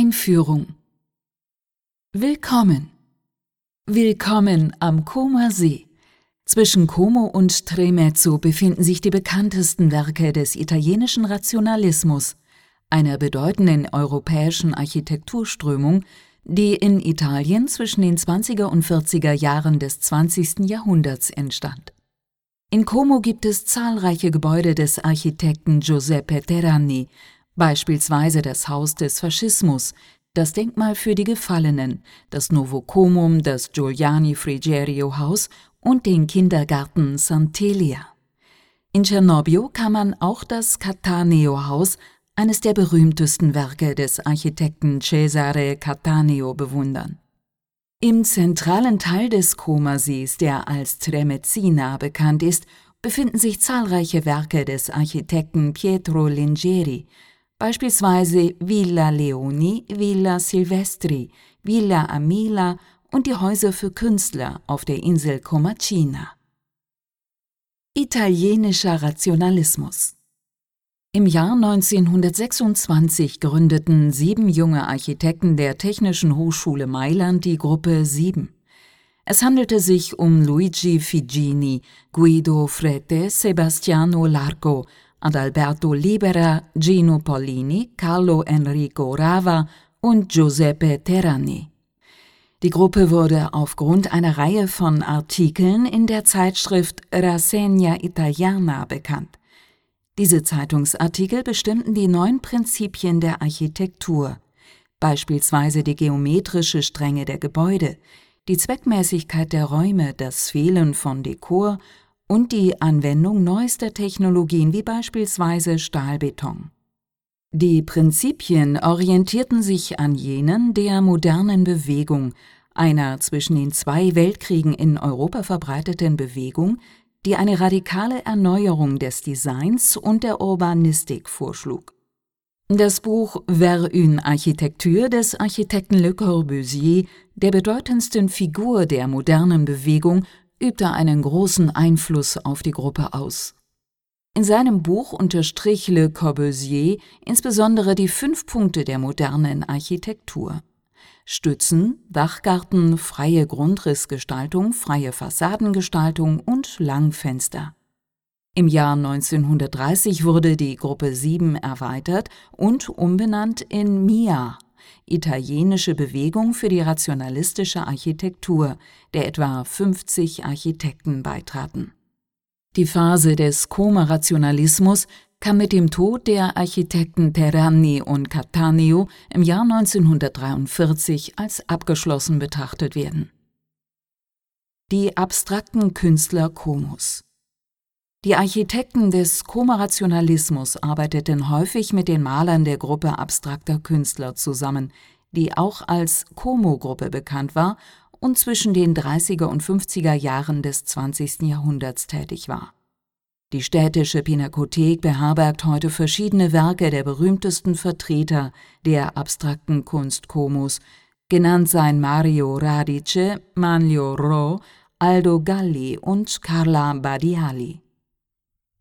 Einführung. Willkommen. Willkommen am Comer See. Zwischen Como und Tremezzo befinden sich die bekanntesten Werke des italienischen Rationalismus, einer bedeutenden europäischen Architekturströmung, die in Italien zwischen den 20er und 40er Jahren des 20. Jahrhunderts entstand. In Como gibt es zahlreiche Gebäude des Architekten Giuseppe Terragni, beispielsweise das Haus des Faschismus, das Denkmal für die Gefallenen, das Nuovo Comum, das Giuliani-Frigerio-Haus und den Kindergarten Sant'Elia. In Cernobbio kann man auch das Cattaneo-Haus, eines der berühmtesten Werke des Architekten Cesare Cattaneo, bewundern. Im zentralen Teil des Comersees, der als Tremezzina bekannt ist, befinden sich zahlreiche Werke des Architekten Pietro Lingeri, beispielsweise Villa Leoni, Villa Silvestri, Villa Amila und die Häuser für Künstler auf der Insel Comacina. Italienischer Rationalismus. Im Jahr 1926 gründeten 7 junge Architekten der Technischen Hochschule Mailand die Gruppe 7. Es handelte sich um Luigi Figini, Guido Frete, Sebastiano Larco, Adalberto Libera, Gino Pollini, Carlo Enrico Rava und Giuseppe Terragni. Die Gruppe wurde aufgrund einer Reihe von Artikeln in der Zeitschrift Rassegna Italiana bekannt. Diese Zeitungsartikel bestimmten die neuen Prinzipien der Architektur, beispielsweise die geometrische Strenge der Gebäude, die Zweckmäßigkeit der Räume, das Fehlen von Dekor und die Anwendung neuester Technologien wie beispielsweise Stahlbeton. Die Prinzipien orientierten sich an jenen der modernen Bewegung, einer zwischen den 2 Weltkriegen in Europa verbreiteten Bewegung, die eine radikale Erneuerung des Designs und der Urbanistik vorschlug. Das Buch Vers une Architektur des Architekten Le Corbusier, der bedeutendsten Figur der modernen Bewegung, übte einen großen Einfluss auf die Gruppe aus. In seinem Buch unterstrich Le Corbusier insbesondere die 5 Punkte der modernen Architektur: Stützen, Dachgarten, freie Grundrissgestaltung, freie Fassadengestaltung und Langfenster. Im Jahr 1930 wurde die Gruppe 7 erweitert und umbenannt in MIA, Italienische Bewegung für die rationalistische Architektur, der etwa 50 Architekten beitraten. Die Phase des Comer-Rationalismus kam mit dem Tod der Architekten Terragni und Cattaneo im Jahr 1943 als abgeschlossen betrachtet werden. Die abstrakten Künstler Comos. Die Architekten des Comer-Rationalismus arbeiteten häufig mit den Malern der Gruppe abstrakter Künstler zusammen, die auch als Como-Gruppe bekannt war und zwischen den 30er und 50er Jahren des 20. Jahrhunderts tätig war. Die städtische Pinakothek beherbergt heute verschiedene Werke der berühmtesten Vertreter der abstrakten Kunst Comos, genannt seien Mario Radice, Manlio Ro, Aldo Galli und Carla Badiali.